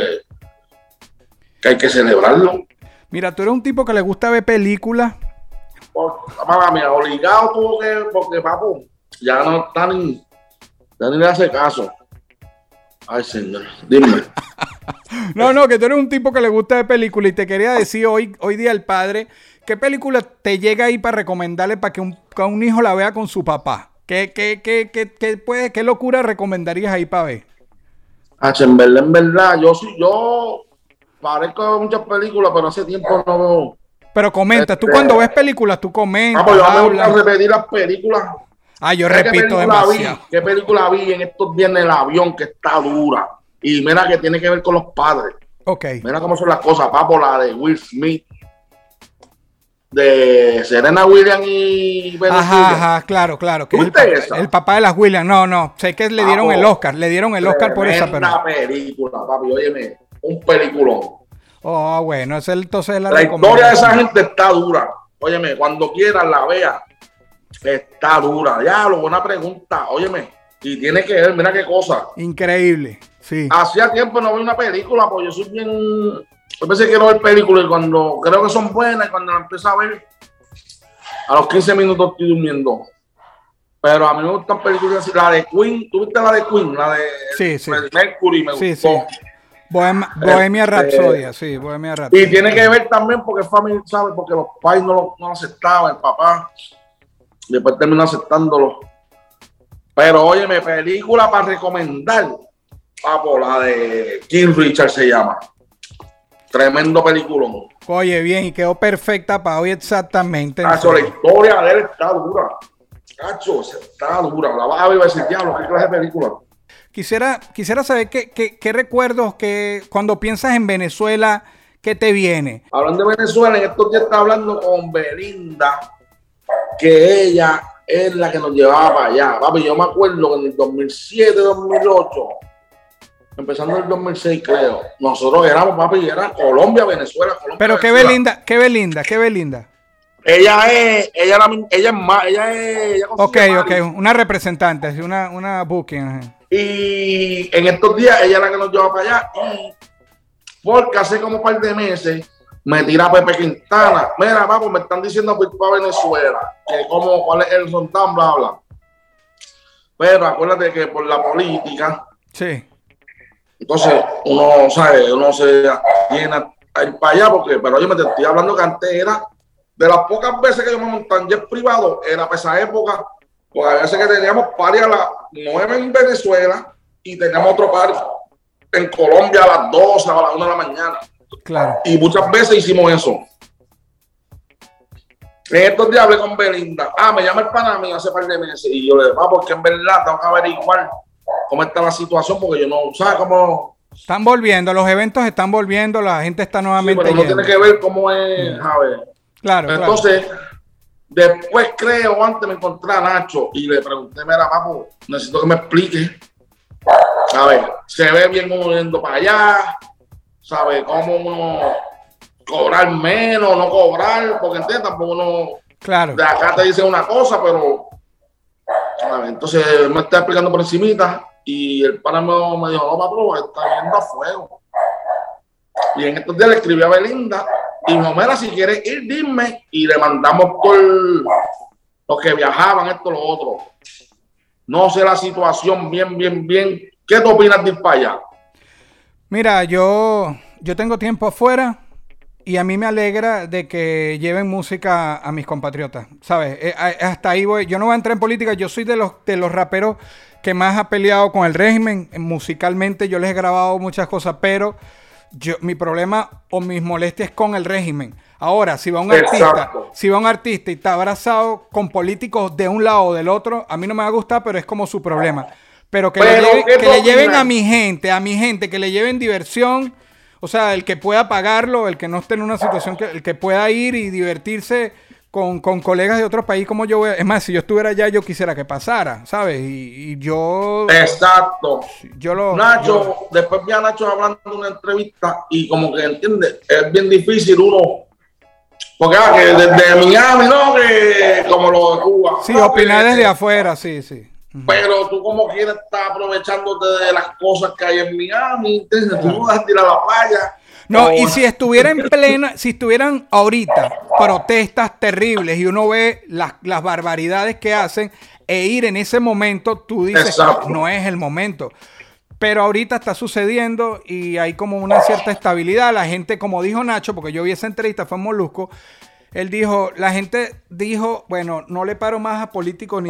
que hay que celebrarlo. Mira, tú eres un tipo que le gusta ver películas. Mamá mía, obligado tuvo que. Porque, papu, ya no está ni. Ya ni le hace caso. Ay, señor, dime. No, que tú eres un tipo que le gusta de película y te quería decir hoy Día del Padre, ¿qué película te llega ahí para recomendarle para que un hijo la vea con su papá? ¿Qué locura recomendarías ahí para ver? En verdad, yo parezco muchas películas, pero hace tiempo no veo. Pero comenta, tú cuando ves películas, tú comentas. Pues yo me gusta repetir las películas. Yo repito demasiado. ¿Qué película vi en estos días en el avión que está dura? Y mira que tiene que ver con los padres. Okay. Mira cómo son las cosas, papo, la de Will Smith, de Serena Williams y Belinda. Ajá, claro. Que el papá de las Williams. No, sé que le dieron el Oscar por esa película, papi, óyeme, un peliculón. Oh, bueno, es entonces la historia de esa gente está dura. Óyeme, cuando quieras la vea, está dura. Ya, buena pregunta, óyeme. Y tiene que ver, mira qué cosa. Increíble. Sí. Hacía tiempo no veo una película, porque yo soy bien. Yo pensé que no ver películas y cuando creo que son buenas, cuando la empiezo a ver, a los 15 minutos estoy durmiendo. Pero a mí me gustan películas así. La de Queen, ¿tú viste la de Queen? La de Mercury me gustó. Sí. Bohemian Rhapsody, Bohemian Rhapsody. Y tiene que ver también porque es familiar, ¿sabes? Porque los pais no lo aceptaban, el papá. Después terminó aceptándolo. Pero óyeme, película para recomendar. Papo, la de King Richard se llama. Tremendo peliculón. Oye, bien, y quedó perfecta para hoy exactamente. Cacho, la historia de él está dura. Cacho, está dura. La vas a vivir sin diablo. ¿Qué clase de película? Quisiera saber qué recuerdos que cuando piensas en Venezuela, ¿qué te viene? Hablando de Venezuela, en estos días está hablando con Belinda, que ella es la que nos llevaba para allá. Papi, yo me acuerdo que en el 2007, 2008... Empezando en el 2006, creo. Nosotros éramos, papi, era Colombia, Venezuela. Pero qué Belinda, qué Belinda. Ella es más. Ok, una representante, una booking. Y en estos días, ella es la que nos lleva para allá. Porque hace como un par de meses me tira Pepe Quintana. Mira, papi, me están diciendo que para Venezuela. Que como, cuál es el sontán, bla, bla. Pero acuérdate que por la política. Sí. Entonces, uno sabe, uno se llena a ir para allá, pero yo me estoy hablando que antes era de las pocas veces que yo me monté en jet privado, era para esa época, porque a veces que teníamos party a las 9 en Venezuela y teníamos otro party en Colombia a las 12 o a las 1 de la mañana. Claro. Y muchas veces hicimos eso. En estos días hablé con Belinda. Me llama el pana mío hace par de meses y yo le digo, porque en verdad tengo que averiguar cómo está la situación, porque yo no sabía cómo... Están volviendo, los eventos están volviendo, la gente está nuevamente... pero uno tiene que ver cómo es, a ver. Claro. Después creo, antes me encontré a Nacho y le pregunté, mira, papo, necesito que me expliques. A ver, se ve bien uno yendo para allá, ¿sabes? Cómo uno cobrar menos, no cobrar, porque entiendes, tampoco uno... Claro. De acá te dicen una cosa, pero... A ver, entonces me está explicando por encimita y el pana me dijo, no, patrón, está yendo a fuego. Y en estos días le escribí a Belinda y dijo, mira, si quieres ir, dime. Y le mandamos por los que viajaban, esto, lo otro. No sé la situación bien. ¿Qué te opinas de ir para allá? Mira, yo tengo tiempo afuera Y a mí me alegra de que lleven música a mis compatriotas, ¿sabes? Hasta ahí voy. Yo no voy a entrar en política. Yo soy de los raperos que más ha peleado con el régimen. Musicalmente yo les he grabado muchas cosas, pero mi problema o mis molestias es con el régimen. Ahora, si va un artista, y está abrazado con políticos de un lado o del otro, a mí no me va a gustar, pero es como su problema. Pero que le lleven a mi gente, que le lleven diversión. O sea, el que pueda pagarlo, el que no esté en una situación, el que pueda ir y divertirse con colegas de otro país como yo. Es más, si yo estuviera allá, yo quisiera que pasara, ¿sabes? Y yo... Exacto. Después vi a Nacho hablando en una entrevista y como que, ¿entiendes? Es bien difícil uno... Porque desde Miami, ¿no? Que como lo de Cuba. Sí, ¿sabes? Opinar desde afuera, sí. Pero tú como quieres estar aprovechándote de las cosas que hay en Miami, entonces tú no vas a tirar la playa. No, y si estuvieran ahorita protestas terribles y uno ve las barbaridades que hacen e ir en ese momento, tú dices, exacto, no es el momento. Pero ahorita está sucediendo y hay como una cierta estabilidad. La gente, como dijo Nacho, porque yo vi esa entrevista, fue en Molusco, él dijo, la gente dijo, bueno, no le paro más a políticos ni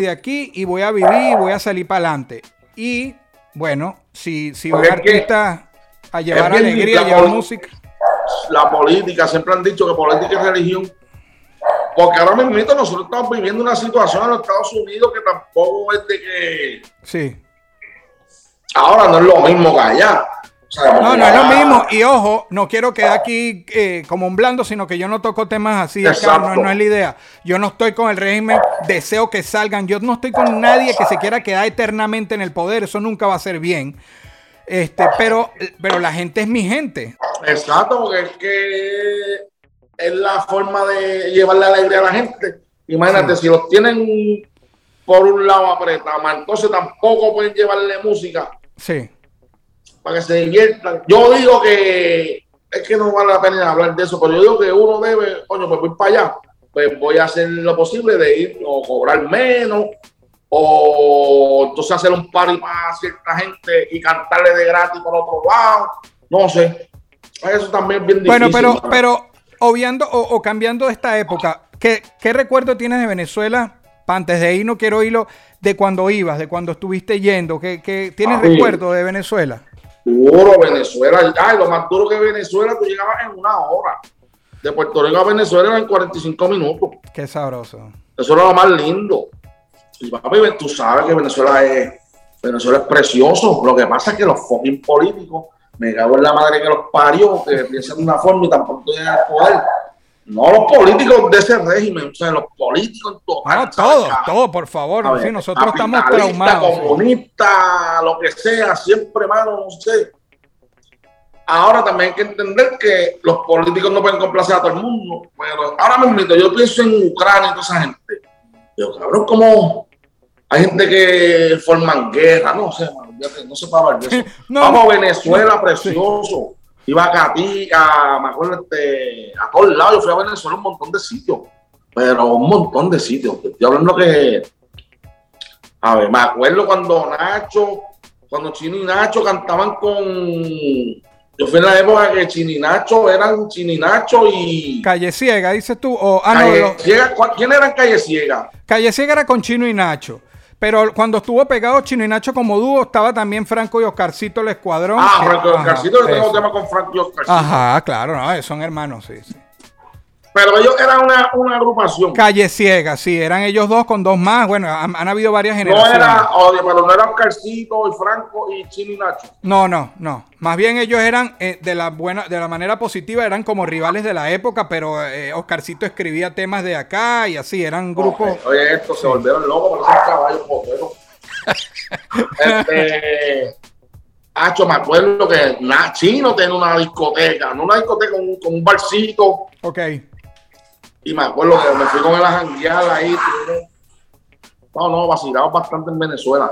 de aquí, y voy a vivir, voy a salir para adelante. Y, bueno, si un artista a llevar alegría, a llevar música. La política, siempre han dicho que política es religión. Porque ahora mismo nosotros estamos viviendo una situación en los Estados Unidos que tampoco es de que... Sí. Ahora no es lo mismo que allá. No es lo mismo. Y ojo, no quiero quedar aquí como un blando, sino que yo no toco temas así. No es la idea. Yo no estoy con el régimen, deseo que salgan. Yo no estoy con nadie que se quiera quedar eternamente en el poder. Eso nunca va a ser bien. Pero la gente es mi gente. Exacto, porque es que es la forma de llevarle alegría a la gente. Imagínate, si los tienen por un lado apretados, entonces tampoco pueden llevarle música. Sí. Para que se diviertan. Yo digo que es que no vale la pena hablar de eso, pero yo digo que uno debe, coño, pues voy para allá, pues voy a hacer lo posible de ir o cobrar menos, o entonces hacer un party para cierta gente y cantarle de gratis por otro lado, no sé. Eso también es bien difícil. Bueno, pero obviando o cambiando esta época, ¿qué recuerdo tienes de Venezuela? Antes de ir, no quiero oírlo de cuando ibas, de cuando estuviste yendo. ¿Qué tienes recuerdo de Venezuela? Duro, Venezuela. Ay, lo más duro que Venezuela, tú llegabas en una hora. De Puerto Rico a Venezuela eran 45 minutos. Qué sabroso. Eso era lo más lindo. Y papi, tú sabes que Venezuela es precioso. Lo que pasa es que los fucking políticos, me cago en la madre que los parió, que piensan de una forma y tampoco llegan a poder. No los políticos de ese régimen, o sea, los políticos total. No, todo, por favor. Ver, sí, nosotros estamos traumados. Comunista, lo que sea, siempre, mano, no sé. Ahora también hay que entender que los políticos no pueden complacer a todo el mundo. Pero ahora mismo yo pienso en Ucrania y toda esa gente. Yo, cabrón, como hay gente que forman guerra, no sé, mano, no se puede hablar de eso. No, vamos a Venezuela, precioso. Sí. Iba a todos lados. Yo fui a Venezuela un montón de sitios. Estoy hablando que... A ver, me acuerdo cuando Chino y Nacho cantaban con... Yo fui en la época que Chino y Nacho y... Calle Ciega, dices tú. ¿Quién era en Calle Ciega? Calle Ciega era con Chino y Nacho. Pero cuando estuvo pegado Chino y Nacho como dúo, estaba también Franco y Oscarcito el Escuadrón. Franco y Oscarcito, yo tengo tema con Franco y Oscarcito. Ajá, claro, no, son hermanos, sí. Pero ellos eran una agrupación. Calle Ciega, sí, eran ellos dos con dos más. Bueno, han habido varias generaciones. No era Oscarcito y Franco y Chino y Nacho. No. Más bien ellos eran, de la manera positiva, eran como rivales de la época, pero Oscarcito escribía temas de acá y así, eran grupos... Oye, esto, se volvieron locos, pero son caballos poteros. Me acuerdo que Chino tenía una discoteca, con un barcito. Ok. Y me acuerdo que me fui con él a janguear ahí. Vacilamos bastante en Venezuela.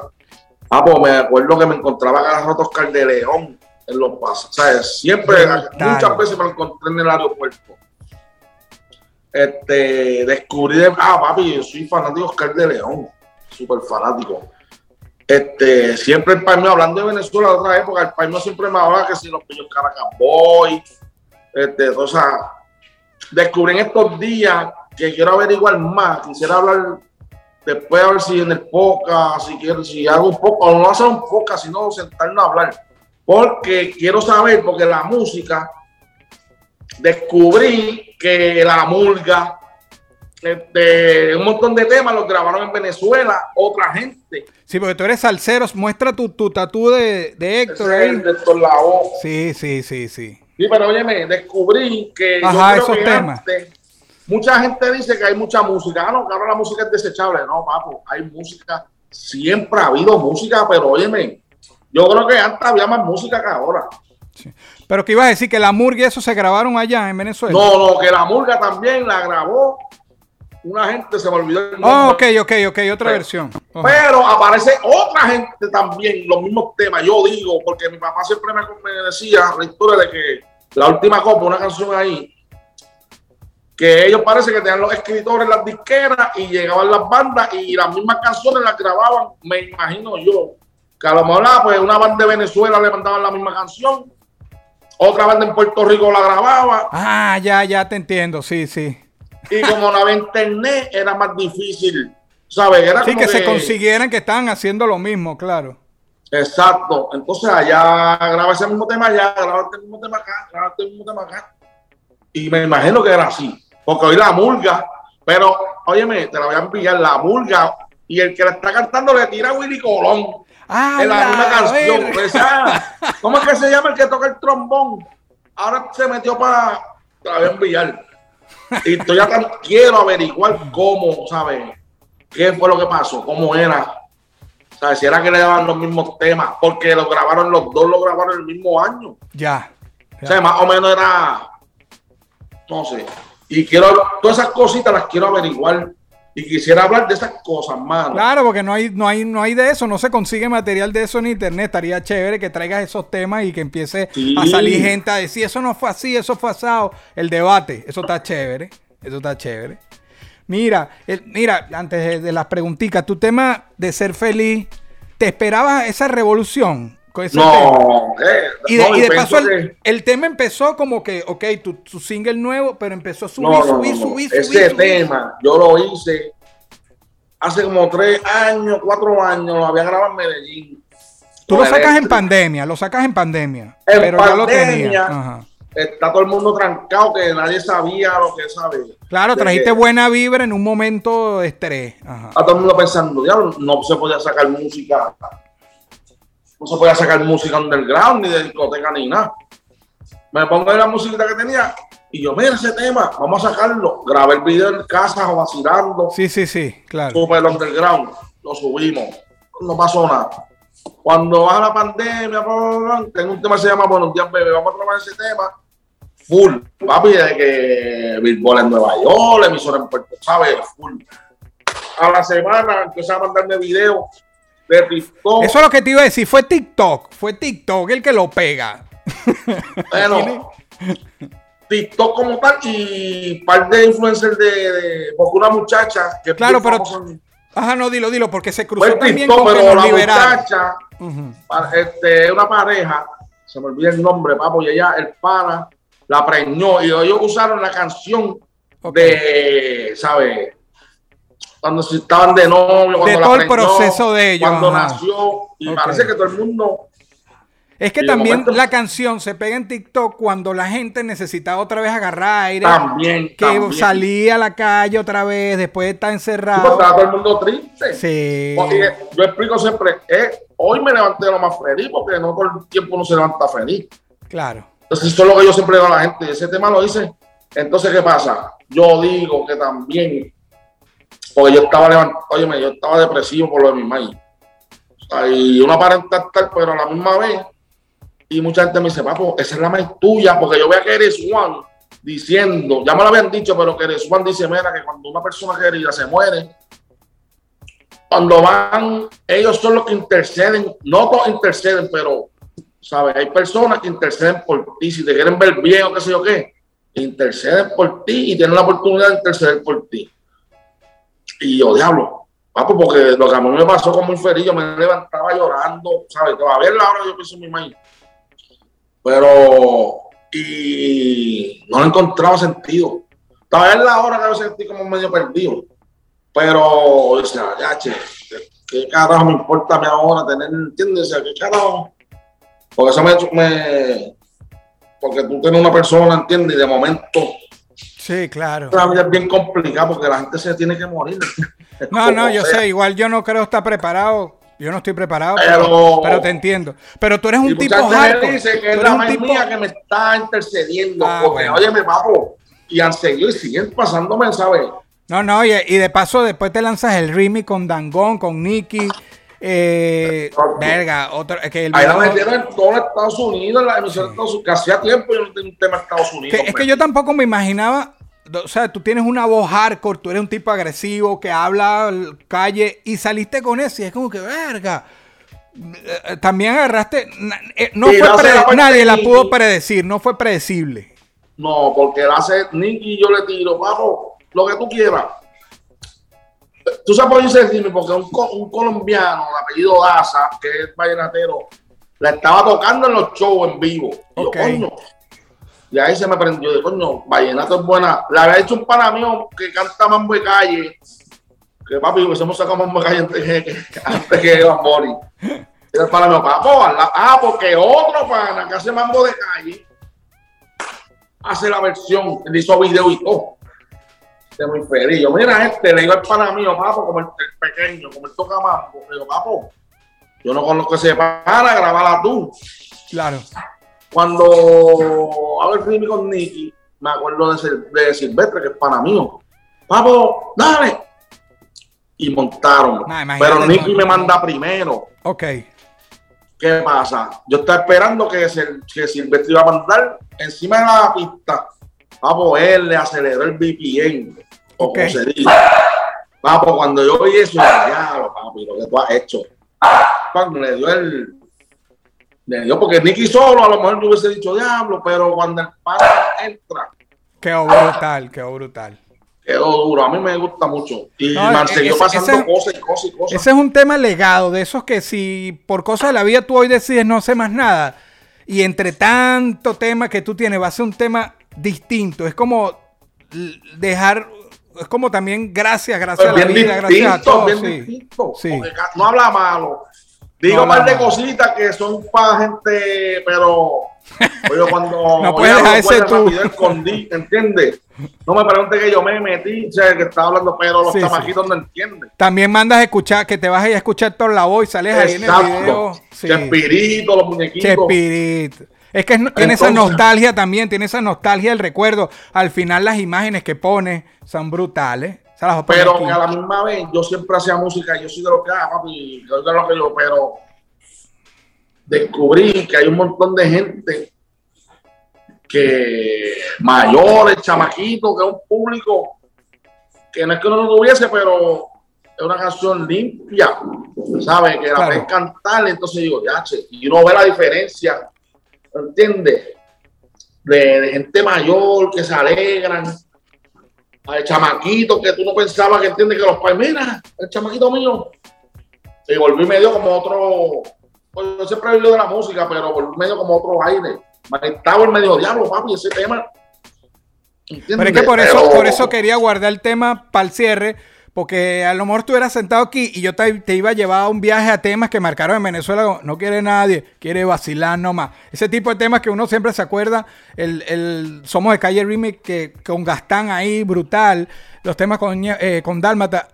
Pues me acuerdo que me encontraba cada rato Oscar de León en los pasos. O sea, siempre, muchas veces me lo encontré en el aeropuerto. Descubrí... papi, yo soy fanático de Oscar de León. Súper fanático. Siempre el país mío, hablando de Venezuela de otra época, el país mío siempre me hablaba que si los pillos Caracas Boy, O sea, descubrí en estos días que quiero averiguar más, quisiera hablar después, a ver si en el podcast, si hago un poco, o no hacer un podcast, sino sentarnos a hablar. Porque quiero saber, porque la música, descubrí que la murga, un montón de temas los grabaron en Venezuela, otra gente. Sí, porque tú eres salsero, muestra tu tatú de Héctor. Ese es el de Héctor Lavoe. Sí. Sí, pero óyeme, descubrí que yo creo que antes, mucha gente dice que hay mucha música. Ah, no, claro, la música es desechable. No, papo, hay música, siempre ha habido música, pero óyeme, yo creo que antes había más música que ahora. Sí. Pero que ibas a decir que la murga, eso se grabaron allá en Venezuela. No, que la murga también la grabó una gente, se me olvidó el nombre. Oh, ok, otra versión. Ojo. Pero aparece otra gente también, los mismos temas. Yo digo, porque mi papá siempre me decía la historia de que la última copa, una canción ahí, que ellos parece que tenían los escritores, las disqueras, y llegaban las bandas y las mismas canciones las grababan, me imagino yo. Que a lo mejor pues, una banda de Venezuela le mandaban la misma canción, otra banda en Puerto Rico la grababa. Ah, ya te entiendo, sí. Y como no había internet, era más difícil, ¿sabes? Era sí, como que se consiguieran que estaban haciendo lo mismo, claro. Exacto. Entonces allá graba ese mismo tema allá, graba este mismo tema acá, graba este mismo tema acá. Y me imagino que era así. Porque hoy la murga, pero, óyeme, te la voy a enviar, la murga, y el que la está cantando le tira a Willy Colón. Ah, en la misma canción. Esa, ¿cómo es que se llama el que toca el trombón? Ahora se metió para... Te la voy a enviar. Y yo ya quiero averiguar cómo, ¿sabes? ¿Qué fue lo que pasó? ¿Cómo era? O sea, si era que le daban los mismos temas, porque los grabaron, los dos lo grabaron el mismo año. Ya. O sea, más o menos era... No sé. Y quiero... Todas esas cositas las quiero averiguar. Y quisiera hablar de esas cosas, mano. Claro, porque no hay de eso, no se consigue material de eso en internet. Estaría chévere que traigas esos temas y que empiece a salir gente a decir, eso no fue así, eso fue asado. El debate, eso está chévere. Mira, antes de las preguntitas, tu tema de ser feliz, ¿te esperabas esa revolución? No, y de paso el tema empezó como que, ok, tu single nuevo, pero empezó a subir. Ese tema yo lo hice hace como 4 años, lo había grabado en Medellín. Tú lo sacas en pandemia, pero ya lo tenía. Ajá. Está todo el mundo trancado, que nadie sabía lo que sabía. Claro, trajiste buena vibra en un momento de estrés. Ajá. Está todo el mundo pensando, ya no se podía sacar música. No se podía sacar música underground, ni de discoteca, ni nada. Me pongo en la musiquita que tenía y yo, mira ese tema, vamos a sacarlo. Grabé el video en casa o vacilando. Sí, claro. Super underground, lo subimos, no pasó nada. Cuando baja la pandemia, tengo un tema que se llama Buenos Días, Bebé, vamos a probar ese tema. Full, papi, de que Billboard en Nueva York, emisora en Puerto, ¿sabes? Full. A la semana empecé a mandarme videos. Eso es lo que te iba a decir, fue TikTok el que lo pega. Bueno, TikTok como tal y par de influencers porque una muchacha que... Claro, pero... Ajá, no, dilo, porque se cruzó fue también TikTok, con pero la liberaron. Muchacha, una pareja, se me olvida el nombre, papo, y ella, el pana, la preñó y ellos usaron la canción de, ¿sabes? Cuando estaban de novio, cuando de todo el proceso de ellos, cuando nació, y parece que todo el mundo... Es que también momento, la canción se pega en TikTok cuando la gente necesitaba otra vez agarrar aire, también. Salía a la calle otra vez, después de estar encerrado. Pues, estaba todo el mundo triste. Sí. Porque yo explico siempre, hoy me levanté lo más feliz, porque no todo el tiempo uno se levanta feliz. Claro. Entonces eso es lo que yo siempre digo a la gente, y ese tema lo hice. Entonces, ¿qué pasa? Yo digo que también... Porque yo estaba levantado, óyeme, yo estaba depresivo por lo de mi maíz. O sea, y uno aparenta estar, pero a la misma vez. Y mucha gente me dice, papo, esa es la maíz tuya, porque yo veo a KRS-One diciendo, ya me lo habían dicho, pero KRS-One dice, mira, que cuando una persona querida se muere, cuando van, ellos son los que interceden, no todos interceden, pero, ¿sabes? Hay personas que interceden por ti, si te quieren ver bien o qué sé yo qué, interceden por ti y tienen la oportunidad de interceder por ti. Y yo, diablo, papo, porque lo que a mí me pasó con muy feliz, yo me levantaba llorando, ¿sabes? Todavía a ver la hora yo pienso en mi maíz. Pero y no le encontraba sentido. Tal vez la hora que me sentí como medio perdido, pero decía, o ya, che, ¿qué carajo me importa a mí ahora tener, entiendes? O sea, ¿qué carajo? Porque eso me porque tú tienes una persona, ¿entiendes? Y de momento... Sí, claro. La vida es bien complicada porque la gente se tiene que morir. No, no, yo sé, igual yo no creo estar preparado. Yo no estoy preparado, pero te entiendo. Pero tú eres un tipo hardcore. Me dice que es la mía que me está intercediendo. Porque, oye, me papo. Y han seguido y siguen pasándome, ¿sabes? No, no, y de paso después te lanzas el remix con Dangón, con Nicki. Verga, otro, que el ahí la metieron en todo Estados Unidos, en la emisión de Estados Unidos, que hacía tiempo yo no tenía un tema en Estados Unidos. Es que yo tampoco me imaginaba, o sea, tú tienes una voz hardcore, tú eres un tipo agresivo que habla calle y saliste con eso y es como que verga. También agarraste, no fue nadie la pudo predecir, no fue predecible. No, porque la hace Nicki y yo le tiro, vamos, lo que tú quieras. Tú sabes por qué yo decirme, porque un colombiano, de apellido Daza, que es vallenatero, la estaba tocando en los shows en vivo. Y okay. Yo, coño. Y ahí se me prendió, de coño, vallenato es buena. Le había hecho un pana mío que canta mambo de calle. Que papi, hubiésemos sacado mambo de calle antes que Eva Mori. Y el pana mío, papo, porque otro pana que hace mambo de calle hace la versión, le hizo video y todo. Muy feliz. Yo, mira, este, le digo al pana mío, papo, como el pequeño, como el toca mambo. Le digo, papo, yo no conozco ese pana, grabala tú. Claro. Cuando hago el film con Nicki, me acuerdo de Silvestre, que es pana mío. Papo, dale. Y montaron. Nah, pero Nicki me manda primero. Ok. ¿Qué pasa? Yo estaba esperando que Silvestre iba a mandar encima de la pista. Papo, él le aceleró el VPN. Okay. Como se dice. Papo, cuando yo vi eso, diablo, papi, lo que tú has hecho. Cuando le dio, porque Nicki solo a lo mejor yo hubiese dicho diablo, pero cuando el padre entra. Quedó brutal. Quedó duro, a mí me gusta mucho. Y no, me siguió pasando cosas. Ese es un tema legado, de esos que si por cosas de la vida tú hoy decides no hacer más nada, y entre tanto tema que tú tienes, va a ser un tema distinto, es como dejar, es como también gracias a la vida, gracias a todos. Sí. No habla malo, digo no mal de cositas que son para gente, pero yo cuando no puedes dejar ese tú escondí, ¿entiendes? No me preguntes que yo me metí, que está hablando, pero los chamaquitos no entienden. También mandas a escuchar, que te vas a ir a escuchar toda la voz, sales ahí en el video. Sí. Chespirito, los muñequitos. Es que tiene esa nostalgia también, tiene esa nostalgia del recuerdo. Al final las imágenes que pone son brutales. Pero que a la misma vez yo siempre hacía música, yo soy de lo que hago, papi, yo de lo que yo, pero descubrí que hay un montón de gente que mayores, chamaquitos, que es un público que no es que no lo tuviese, pero es una canción limpia, ¿sabes? Que la ves cantar, entonces digo, ya, che, y uno ve la diferencia. ¿Entiendes? De gente mayor que se alegran, hay chamaquitos que tú no pensabas que entiendes que los pais, mira, el chamaquito mío. Y volví medio como otro, pues yo siempre he vivido de la música, pero volví medio como otro aire. Estaba el medio diablo, papi, ese tema. ¿Entiendes? Pero es que por eso quería guardar el tema para el cierre. Porque a lo mejor tú eras sentado aquí y yo te iba a llevar a un viaje a temas que marcaron en Venezuela. Como, no quiere nadie, quiere vacilar nomás. Ese tipo de temas que uno siempre se acuerda. El Somos de Calle Remix que con Gastán ahí, brutal. Los temas con Dálmata.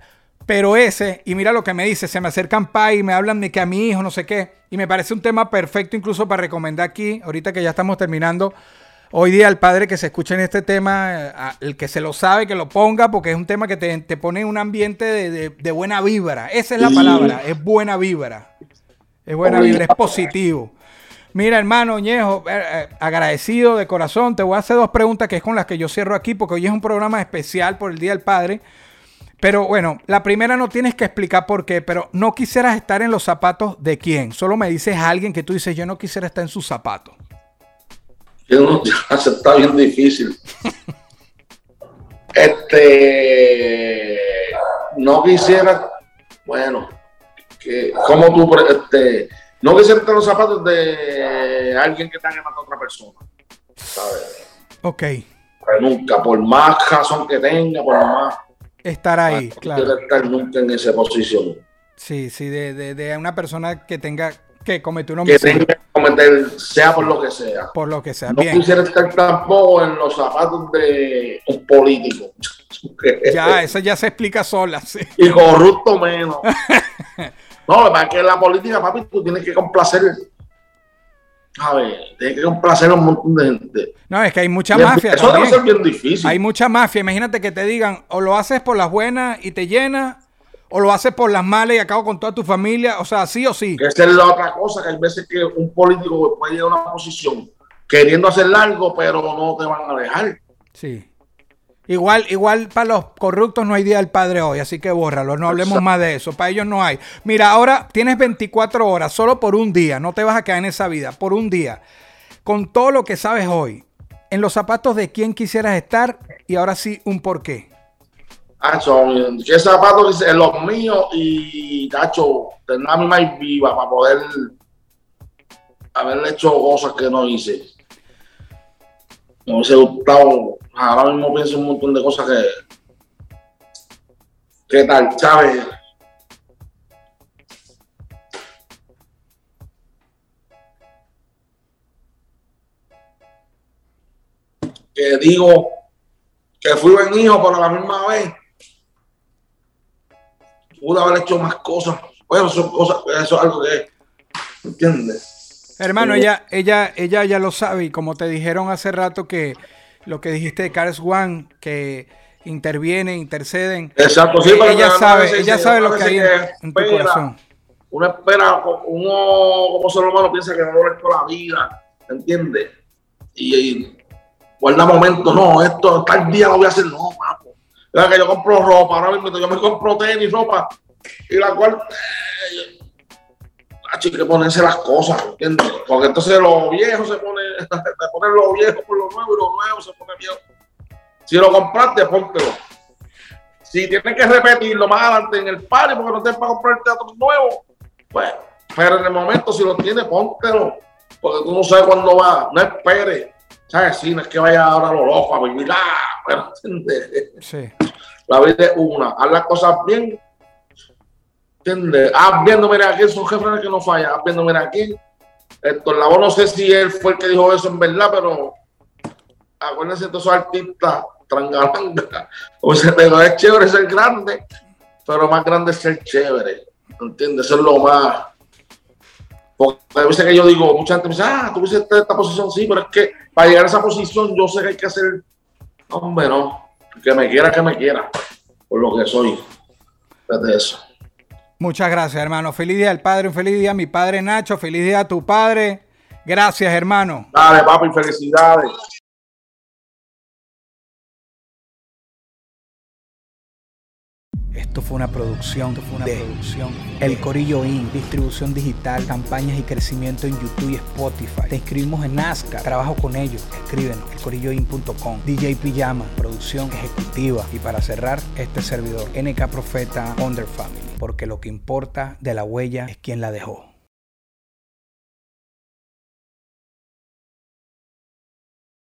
Pero ese, y mira lo que me dice, se me acercan pa y me hablan de que a mi hijo, no sé qué. Y me parece un tema perfecto incluso para recomendar aquí, ahorita que ya estamos terminando. Hoy día el padre que se escucha en este tema, el que se lo sabe, que lo ponga, porque es un tema que te pone en un ambiente de buena vibra. Esa es la palabra, es buena vibra. Es buena vibra, es positivo. Mira, hermano Ñejo, agradecido de corazón. Te voy a hacer dos preguntas que es con las que yo cierro aquí, porque hoy es un programa especial por el Día del Padre. Pero bueno, la primera no tienes que explicar por qué, pero no quisieras estar en los zapatos de quién. Solo me dices a alguien que tú dices, yo no quisiera estar en sus zapatos. Está bien difícil. No quisiera, bueno, como tú, no quisiera tener los zapatos de alguien que está ganando a otra persona. ¿sabes? Ok. Pero nunca, por más razón que tenga, por más... Estar ahí, claro. No estar nunca en esa posición. Sí, sí, de una persona que tenga... Que cometió un homicidio. Que tenga que cometer, sea por lo que sea. Por lo que sea, no bien. Quisiera estar tampoco en los zapatos de un político. Ya, eso ya se explica sola, sí. Y corrupto menos. No, para que la política, papi, tú tienes que complacer... A ver, tiene que complacer a un montón de gente. No, es que hay mucha mafia. Eso debe ser bien difícil. Hay mucha mafia. Imagínate que te digan, o lo haces por las buenas y te llenas, o lo haces por las malas y acabo con toda tu familia. O sea, sí o sí. Esa es la otra cosa, que hay veces que un político puede llegar a una posición queriendo hacer largo, pero no te van a dejar. Sí. Igual para los corruptos no hay Día del Padre hoy, así que bórralo, no hablemos más de eso, para ellos no hay. Mira, ahora tienes 24 horas, solo por un día, no te vas a quedar en esa vida, por un día. Con todo lo que sabes hoy, en los zapatos de quién quisieras estar y ahora sí, un porqué. Tacho, ¿qué zapatos? Los míos y Tacho, tener a mi más viva para poder haberle hecho cosas que no hice. Me hubiese gustado, ahora mismo pienso un montón de cosas que tal, ¿sabes? Que digo que fui buen hijo, pero a la misma vez pude haber hecho más cosas. Bueno, eso es algo que, ¿entiendes? Hermano, ella ya lo sabe, y como te dijeron hace rato que lo que dijiste de KRS-One, que intervienen, interceden. Exacto, sí, pero ella sabe lo que hay en tu corazón. Uno espera, uno como ser humano piensa que no lo es toda la vida, ¿entiendes? Y guarda momentos, no, esto tal día lo voy a hacer, no, papo. Mira que yo compro ropa, ahora mismo yo me compro tenis, ropa, y la cual... hay que ponerse las cosas, ¿entiendes? Porque entonces los viejos se ponen los viejos por los nuevos y los nuevos se ponen viejos. Si lo compraste, póntelo. Si tienes que repetirlo más adelante en el party porque no tienes para comprarte otro nuevo, pues, pero en el momento si lo tienes, póntelo. Porque tú no sabes cuándo va, no esperes. ¿Sabes? Sí, no es que vaya ahora a lo loco a vivir, pero ¿entiendes? Sí. La vida es una, haz las cosas bien. ¿Entiendes? Viendo, mira, aquí son jefes que no fallan. Viendo, mira, aquí Héctor Lavoe, no sé si él fue el que dijo eso en verdad, pero acuérdense de todos esos artistas trangalanga. O sea, pero es chévere ser grande, pero más grande es ser chévere, ¿entiendes? Eso es lo más. Porque a veces que yo digo, mucha gente me dice, tú viste esta posición, sí, pero es que para llegar a esa posición yo sé que hay que hacer, hombre, no, que me quiera, por lo que soy, desde eso. Muchas gracias, hermano. Feliz día al padre, un feliz día a mi padre Nacho, feliz día a tu padre. Gracias, hermano. Dale, papi, felicidades. Esto fue una producción de El Corillo In, distribución digital, campañas y crecimiento en YouTube y Spotify. Te inscribimos en Nazca, trabajo con ellos. Escríbenos, elcorilloin.com. DJ Pijama, producción ejecutiva. Y para cerrar, este servidor, NK Profeta Under Family, porque lo que importa de la huella es quien la dejó.